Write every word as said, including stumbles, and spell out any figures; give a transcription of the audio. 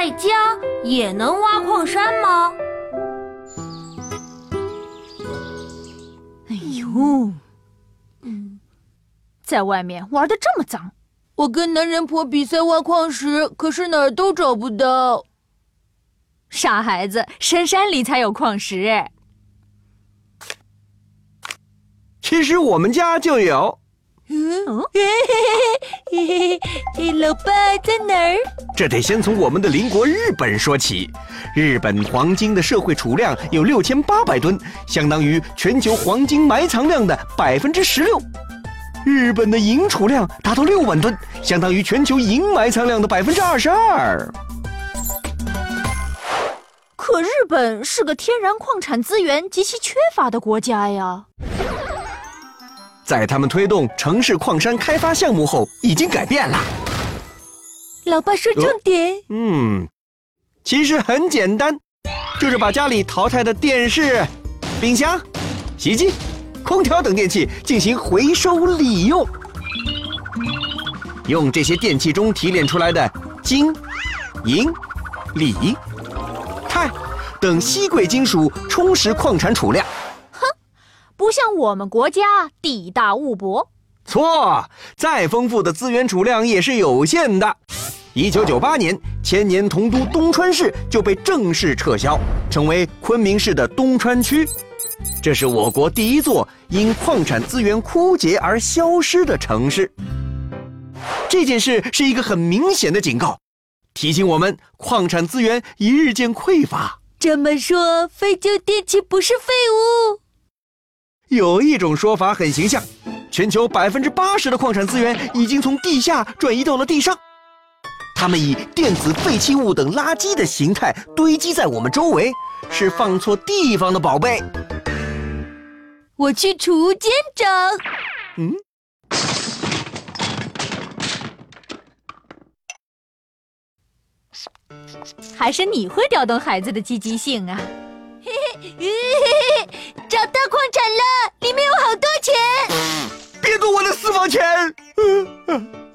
在家也能挖矿山吗？哎呦，嗯，在外面玩得这么脏！我跟男人婆比赛挖矿石，可是哪儿都找不到。傻孩子，深山里才有矿石。其实我们家就有。嗯，老爸在哪儿？这得先从我们的邻国日本说起。日本黄金的社会储量有六千八百吨，相当于全球黄金埋藏量的百分之十六。日本的银储量达到六万吨，相当于全球银埋藏量的百分之二十二。 可日本是个天然矿产资源极其缺乏的国家呀。在他们推动城市矿山开发项目后，已经改变了。老爸说重点。哦、嗯，其实很简单，就是把家里淘汰的电视、冰箱、洗衣机、空调等电器进行回收利用，用这些电器中提炼出来的金、银、锂。 等稀贵金属充实矿产储量。哼，不像我们国家地大物博。错，再丰富的资源储量也是有限的。一九九八年，千年铜都东川市就被正式撤销，成为昆明市的东川区。这是我国第一座因矿产资源枯竭而消失的城市。这件事是一个很明显的警告。 提醒我们，矿产资源已日渐匮乏。这么说，废旧电器不是废物。有一种说法很形象：全球百分之八十的矿产资源已经从地下转移到了地上，它们以电子废弃物等垃圾的形态堆积在我们周围，是放错地方的宝贝。我去储物间找。嗯。 还是你会调动孩子的积极性啊！嘿嘿，找到矿产了，里面有好多钱！别动我的私房钱！嗯嗯